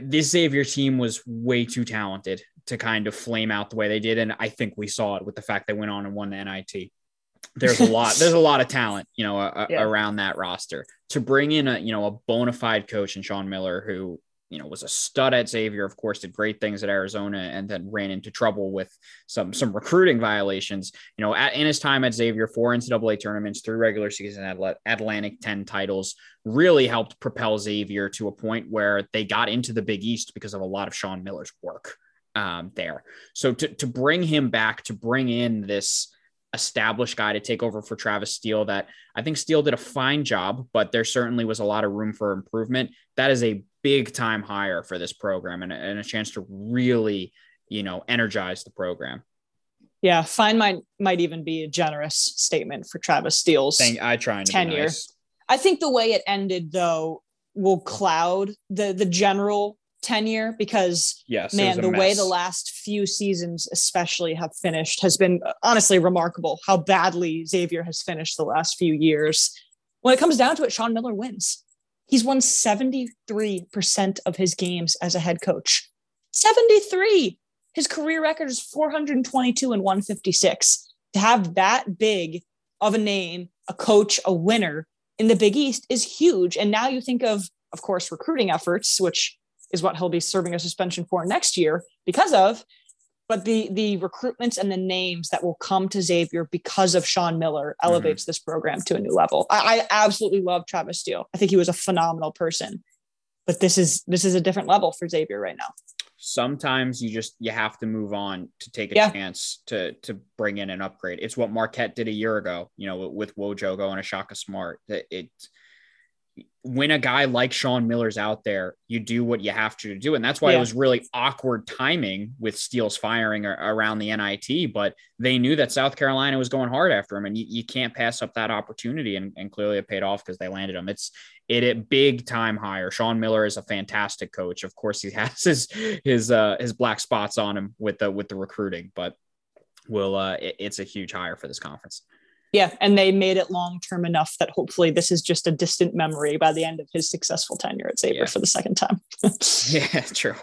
this Xavier team was way too talented to kind of flame out the way they did, and I think we saw it with the fact they went on and won the NIT. There's a lot of talent, around that roster. To bring in a bona fide coach in Sean Miller, who, was a stud at Xavier, of course, did great things at Arizona and then ran into trouble with some recruiting violations, in his time at Xavier, 4 NCAA tournaments, 3 regular season Atlantic 10 titles, really helped propel Xavier to a point where they got into the Big East because of a lot of Sean Miller's work there. So to bring him back, to bring in this established guy to take over for Travis Steele, that I think Steele did a fine job, but there certainly was a lot of room for improvement. That is a big time hire for this program and a chance to really, energize the program. Yeah. Fine might even be a generous statement for Travis Steele's tenure. Nice. I think the way it ended though will cloud the general tenure because the way the last few seasons especially have finished has been honestly remarkable how badly Xavier has finished the last few years. When it comes down to it, Sean Miller wins. He's won 73% of his games as a head coach. 73! His career record is 422 and 156. To have that big of a name, a coach, a winner in the Big East is huge. And now you think of course, recruiting efforts, which is what he'll be serving a suspension for next year because of, but the recruitments and the names that will come to Xavier because of Sean Miller elevates this program to a new level. I absolutely love Travis Steele. I think he was a phenomenal person, but this is a different level for Xavier right now. Sometimes you have to move on to take a chance to bring in an upgrade. It's what Marquette did a year ago, with Wojo going to Shaka Smart. It when a guy like Sean Miller's out there, you do what you have to do. And that's why it was really awkward timing with Steele's firing around the NIT, but they knew that South Carolina was going hard after him, and you can't pass up that opportunity. And clearly it paid off because they landed him. It's a big time hire. Sean Miller is a fantastic coach. Of course he has his black spots on him with the recruiting, but it's a huge hire for this conference. Yeah, and they made it long-term enough that hopefully this is just a distant memory by the end of his successful tenure at Xavier for the second time. Yeah, true.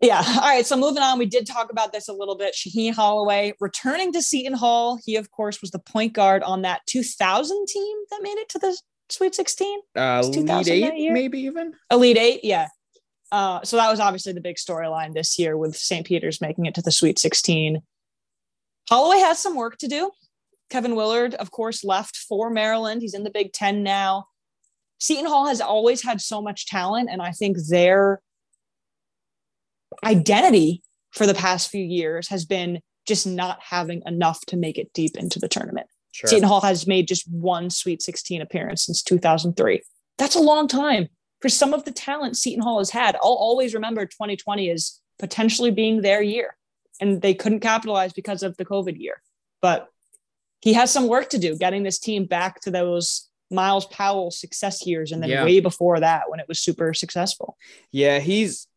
Yeah, all right, so moving on, we did talk about this a little bit. Shaheen Holloway returning to Seton Hall. He, of course, was the point guard on that 2000 team that made it to the Sweet 16. Elite Eight, yeah. So that was obviously the big storyline this year with St. Peter's making it to the Sweet 16. Holloway has some work to do. Kevin Willard, of course, left for Maryland. He's in the Big Ten now. Seton Hall has always had so much talent, and I think their identity for the past few years has been just not having enough to make it deep into the tournament. Sure. Seton Hall has made just one Sweet 16 appearance since 2003. That's a long time for some of the talent Seton Hall has had. I'll always remember 2020 as potentially being their year, and they couldn't capitalize because of the COVID year. But he has some work to do getting this team back to those Miles Powell success years. And then way before that, when it was super successful. Yeah.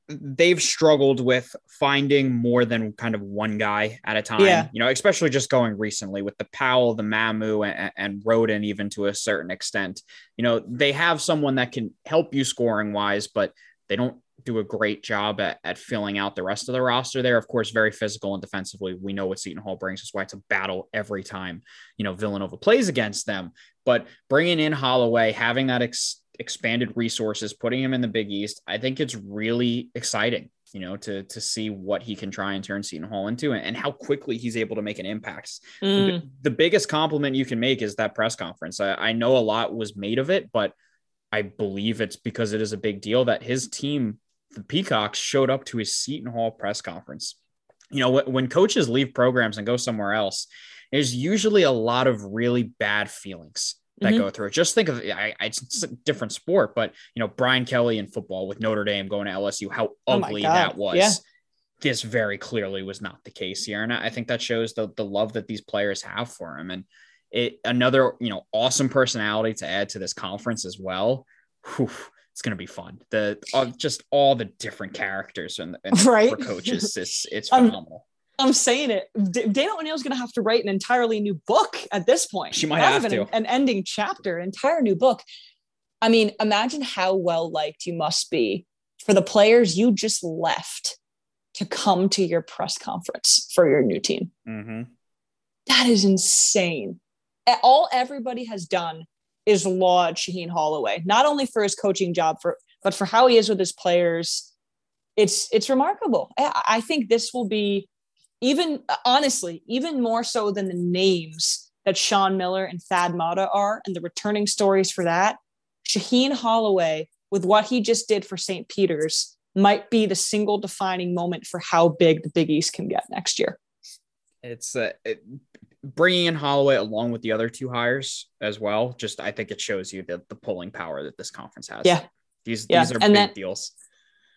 They've struggled with finding more than kind of one guy at a time, especially just going recently with the Powell, the Mamu and Roden, even to a certain extent, they have someone that can help you scoring wise, but they don't do a great job at filling out the rest of the roster there. Of course, very physical and defensively. We know what Seton Hall brings. That's why it's a battle every time, Villanova plays against them. But bringing in Holloway, having that expanded resources, putting him in the Big East, I think it's really exciting, to see what he can try and turn Seton Hall into and how quickly he's able to make an impact. The biggest compliment you can make is that press conference. I know a lot was made of it, but I believe it's because it is a big deal that his team, the Peacocks, showed up to his Seton Hall press conference. When coaches leave programs and go somewhere else, there's usually a lot of really bad feelings that go through it. Just think of it's a different sport, but Brian Kelly in football with Notre Dame going to LSU, how ugly that was. Yeah. This very clearly was not the case here. And I think that shows the love that these players have for him. And another, awesome personality to add to this conference as well. Whew. It's going to be fun. Just all the different characters and right? For coaches, it's phenomenal. I'm saying it. Dana O'Neill's going to have to write an entirely new book at this point. She might have to. An ending chapter, an entire new book. I mean, imagine how well-liked you must be for the players you just left to come to your press conference for your new team. Mm-hmm. That is insane. All everybody has done is laud Shaheen Holloway, not only for his coaching job, but for how he is with his players. It's remarkable. I think this will be even more so than the names that Sean Miller and Thad Matta are and the returning stories for that. Shaheen Holloway, with what he just did for St. Peter's, might be the single defining moment for how big the Big East can get next year. Bringing in Holloway along with the other two hires as well. Just, I think it shows you the pulling power that this conference has. Yeah. These are big deals.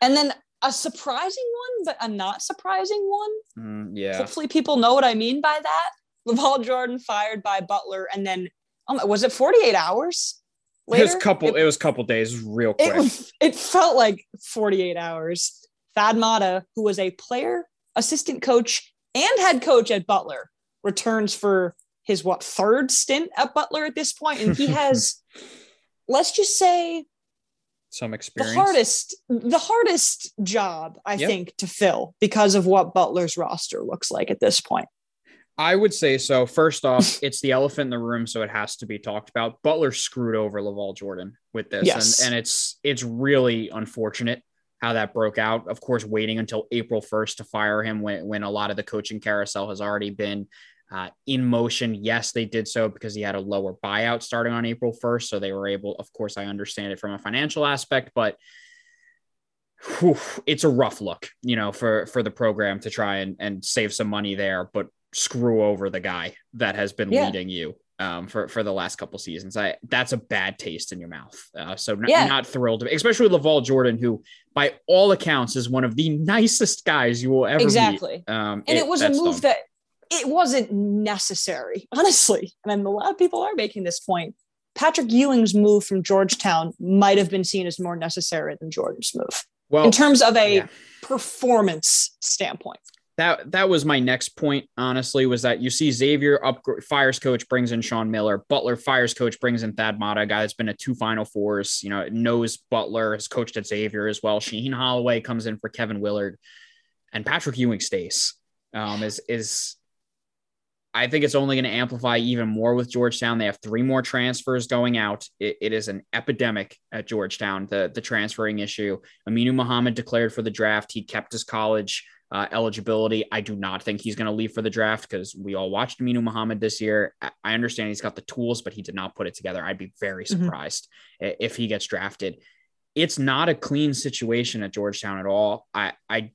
And then a surprising one, but a not surprising one. Hopefully people know what I mean by that. LaVell Jordan fired by Butler. And then was it 48 hours later? It was a couple days real quick. It felt like 48 hours. Thad Matta, who was a player, assistant coach, and head coach at Butler, returns for his third stint at Butler at this point. And he has, let's just say, some experience, the hardest job I think to fill because of what Butler's roster looks like at this point. I would say so. First off, it's the elephant in the room, so it has to be talked about. Butler screwed over LaVell Jordan with this. Yes. And it's really unfortunate how that broke out. Of course, waiting until April 1st to fire him when a lot of the coaching carousel has already been in motion. Yes, they did so because he had a lower buyout starting on April 1st. So they were able, of course, I understand it from a financial aspect, but it's a rough look, for the program to try and save some money there, but screw over the guy that has been leading you for the last couple seasons. That's a bad taste in your mouth. Not thrilled, especially LaVall Jordan, who by all accounts is one of the nicest guys you will ever meet. And it was a move that it wasn't necessary, honestly. And a lot of people are making this point. Patrick Ewing's move from Georgetown might've been seen as more necessary than Jordan's move. Well, in terms of a performance standpoint. That was my next point, honestly, was that you see Xavier fires coach, brings in Sean Miller. Butler fires coach, brings in Thad Matta, a guy that's been at 2 Final Fours, knows Butler, has coached at Xavier as well. Shaheen Holloway comes in for Kevin Willard, and Patrick Ewing stays. I think it's only going to amplify even more with Georgetown. They have 3 more transfers going out. It is an epidemic at Georgetown, the transferring issue. Aminu Muhammad declared for the draft. He kept his college eligibility. I do not think he's going to leave for the draft because we all watched Aminu Muhammad this year. I understand he's got the tools, but he did not put it together. I'd be very surprised if he gets drafted. It's not a clean situation at Georgetown at all. I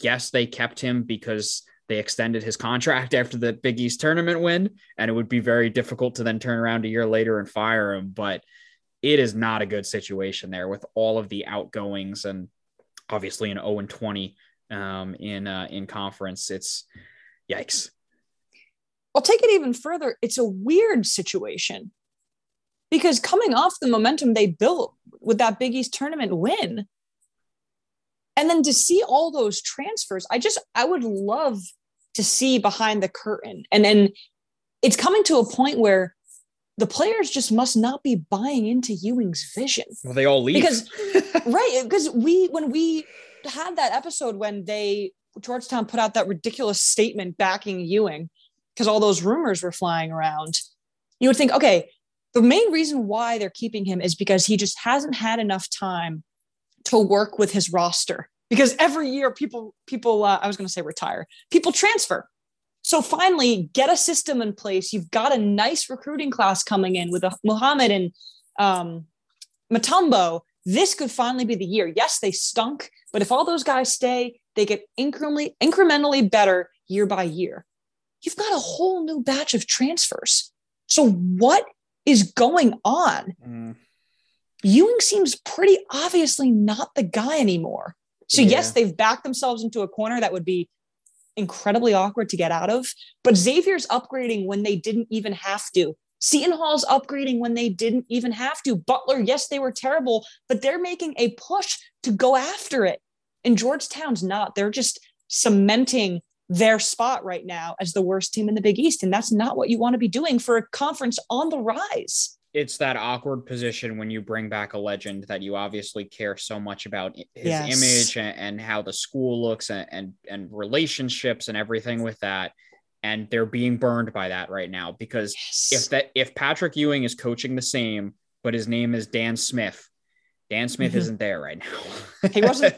guess they kept him because they extended his contract after the Big East tournament win, and it would be very difficult to then turn around a year later and fire him. But it is not a good situation there with all of the outgoings and obviously an 0-20 in conference. It's yikes. I'll take it even further. It's a weird situation because coming off the momentum they built with that Big East tournament win, and then to see all those transfers, I would love to see behind the curtain. And then it's coming to a point where the players just must not be buying into Ewing's vision. Well, they all leave. Because when we had that episode when Georgetown put out that ridiculous statement backing Ewing, because all those rumors were flying around, you would think, okay, the main reason why they're keeping him is because he just hasn't had enough time to work with his roster, because every year people transfer. So finally get a system in place. You've got a nice recruiting class coming in with Muhammad and Mutombo. This could finally be the year. Yes, they stunk, but if all those guys stay, they get incrementally better year by year. You've got a whole new batch of transfers. So what is going on? Ewing seems pretty obviously not the guy anymore. So yes, they've backed themselves into a corner that would be incredibly awkward to get out of, but Xavier's upgrading when they didn't even have to. Seton Hall's upgrading when they didn't even have to. Butler, yes, they were terrible, but they're making a push to go after it. And Georgetown's not. They're just cementing their spot right now as the worst team in the Big East. And that's not what you want to be doing for a conference on the rise. It's that awkward position when you bring back a legend that you obviously care so much about his image and how the school looks and relationships and everything with that. And they're being burned by that right now, because if Patrick Ewing is coaching the same, but his name is Dan Smith isn't there right now. He wasn't,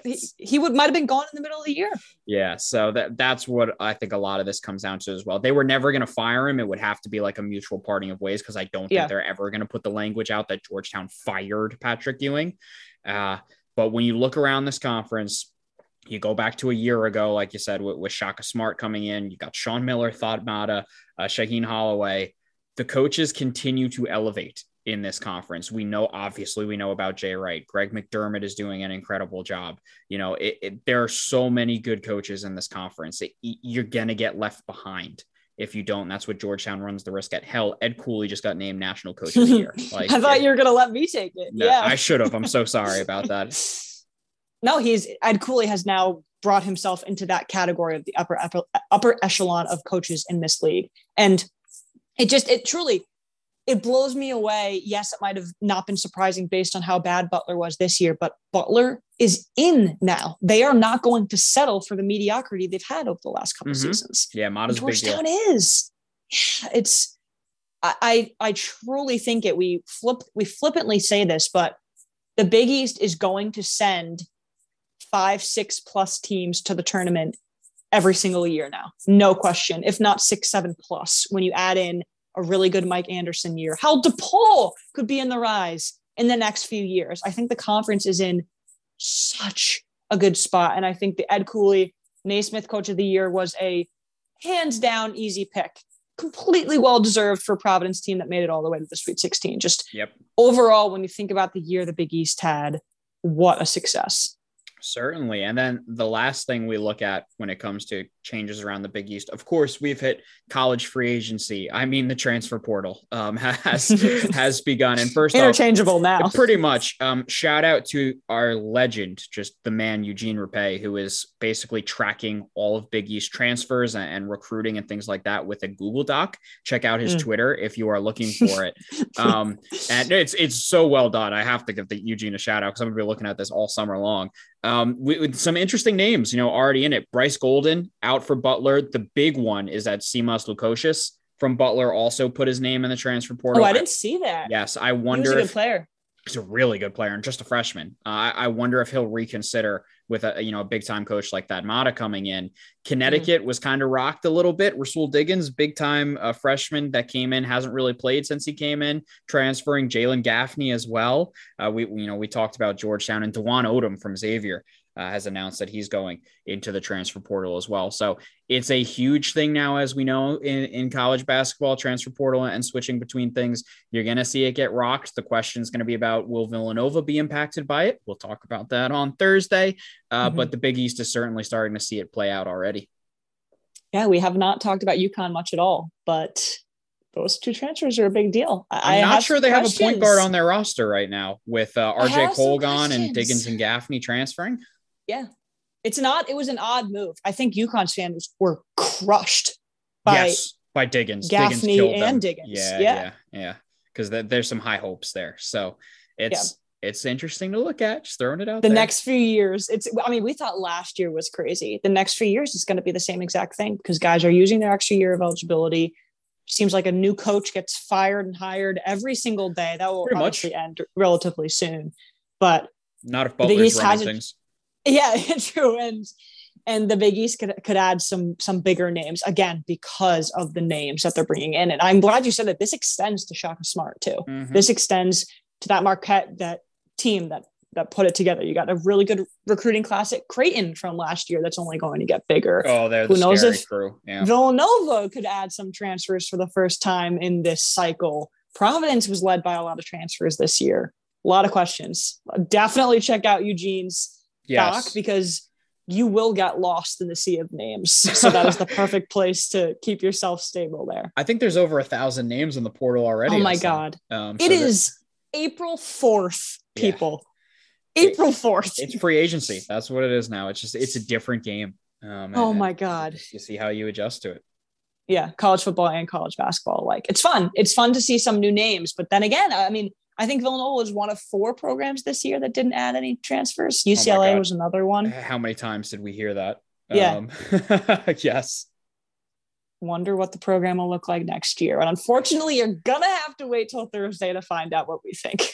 might've been gone in the middle of the year. Yeah. So that's what I think a lot of this comes down to as well. They were never going to fire him. It would have to be like a mutual parting of ways, because I don't think they're ever going to put the language out that Georgetown fired Patrick Ewing. But when you look around this conference, you go back to a year ago, like you said, with Shaka Smart coming in, you got Sean Miller, Thad Matta, Shaheen Holloway. The coaches continue to elevate in this conference. We know about Jay Wright. Greg McDermott is doing an incredible job. There are so many good coaches in this conference. You're going to get left behind if you don't. That's what Georgetown runs the risk at. Hell, Ed Cooley just got named National Coach of the Year. I thought you were going to let me take it. No, yeah, I should have. I'm so sorry about that. No, Ed Cooley has now brought himself into that category of the upper echelon of coaches in this league. And it blows me away. Yes, it might have not been surprising based on how bad Butler was this year, but Butler is in now. They are not going to settle for the mediocrity they've had over the last couple seasons. Yeah, Matta's big deal. Georgetown is. Yeah, I truly think it. We flippantly say this, but the Big East is going to send 5-6 plus teams to the tournament every single year now. No question. If not 6-7 plus, when you add in a really good Mike Anderson year, how DePaul could be in the rise in the next few years. I think the conference is in such a good spot. And I think the Ed Cooley Naismith Coach of the Year was a hands down easy pick. completely well-deserved for a Providence team that made it all the way to the Sweet 16. Just overall, when you think about the year the Big East had, what a success. Certainly. And then the last thing we look at when it comes to changes around the Big East, of course, we've hit college free agency. I mean, the transfer portal has has begun. And first interchangeable off, now, pretty much. Shout out to our legend, just the man, Eugene Rapay, who is basically tracking all of Big East transfers and recruiting and things like that with a Google Doc. Check out his Twitter if you are looking for it. And it's so well done. I have to give Eugene a shout out because I'm going to be looking at this all summer long. With some interesting names, you know, already in it. Bryce Golden out for Butler. The big one is that Simas Lukosius from Butler also put his name in the transfer portal. Oh, I didn't see that. Yes, I wonder. He's a good player. He's a really good player and just a freshman. I wonder if he'll reconsider with a big time coach like Thad Matta coming in. Connecticut was kind of rocked a little bit. Rasul Diggins, big time freshman that came in, hasn't really played since he came in. Transferring Jalen Gaffney as well. We talked about Georgetown and DeJuan Odom from Xavier has announced that he's going into the transfer portal as well. So it's a huge thing now, as we know, in college basketball, transfer portal and switching between things. You're going to see it get rocked. The question is going to be about, will Villanova be impacted by it? We'll talk about that on Thursday. But the Big East is certainly starting to see it play out already. Yeah, we have not talked about UConn much at all, but those two transfers are a big deal. I'm not sure they have a point guard on their roster right now with RJ Cole gone and Diggins and Gaffney transferring. Yeah. It was an odd move. I think UConn's fans were crushed by Diggins. Gaffney and Diggins. Yeah. Because there's some high hopes there. So it's interesting to look at, just throwing it out there. The next few years, we thought last year was crazy. The next few years is going to be the same exact thing because guys are using their extra year of eligibility. Seems like a new coach gets fired and hired every single day. That will obviously end relatively soon. But not if Butler's running things. Yeah, true. And the Big East could add some bigger names, again, because of the names that they're bringing in. And I'm glad you said that this extends to Shaka Smart, too. Mm-hmm. This extends to that Marquette, that team that put it together. You got a really good recruiting class at Creighton from last year that's only going to get bigger. Oh, they're the scary crew. Yeah. Villanova could add some transfers for the first time in this cycle. Providence was led by a lot of transfers this year. A lot of questions. Definitely check out Eugene's Doc, because you will get lost in the sea of names. So that is the perfect place to keep yourself stable there. I think there's over 1,000 names in the portal already. Oh my God. It is April 4th, people. Yeah. April 4th. It's free agency. That's what it is now. It's just, it's a different game. My God. You see how you adjust to it. Yeah. College football and college basketball alike. It's fun. It's fun to see some new names, but then again, I think Villanova was one of 4 programs this year that didn't add any transfers. UCLA was another one. How many times did we hear that? Yeah. Yes. Wonder what the program will look like next year. And unfortunately, you're going to have to wait till Thursday to find out what we think.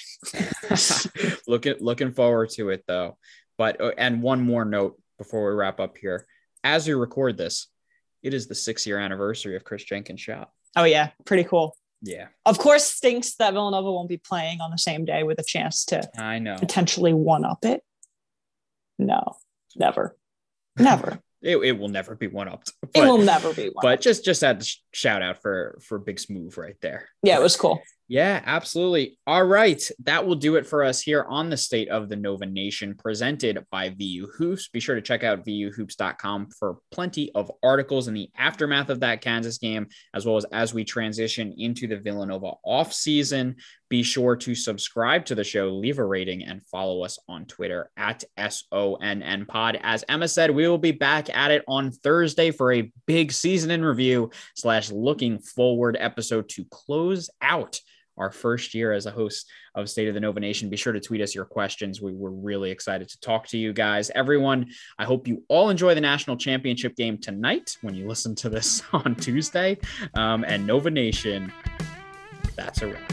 Looking forward to it, though. But and one more note before we wrap up here. As we record this, it is the 6-year anniversary of Chris Jenkins' shot. Oh, yeah. Pretty cool. Yeah. Of course, stinks that Villanova won't be playing on the same day with a chance to potentially one-up it. No, never. it will never be one-upped. It will never be one-upped. But just add the shout-out for Big Smooth right there. Yeah, it was cool. Yeah, absolutely. All right. That will do it for us here on the State of the Nova Nation presented by VU Hoops. Be sure to check out vuhoops.com for plenty of articles in the aftermath of that Kansas game, as well as we transition into the Villanova offseason. Be sure to subscribe to the show, leave a rating, and follow us on Twitter at SONNPod. As Emma said, we will be back at it on Thursday for a big season in review / looking forward episode to close out our first year as a host of State of the Nova Nation. Be sure to tweet us your questions. We were really excited to talk to you guys. Everyone, I hope you all enjoy the national championship game tonight when you listen to this on Tuesday. And Nova Nation, that's a wrap.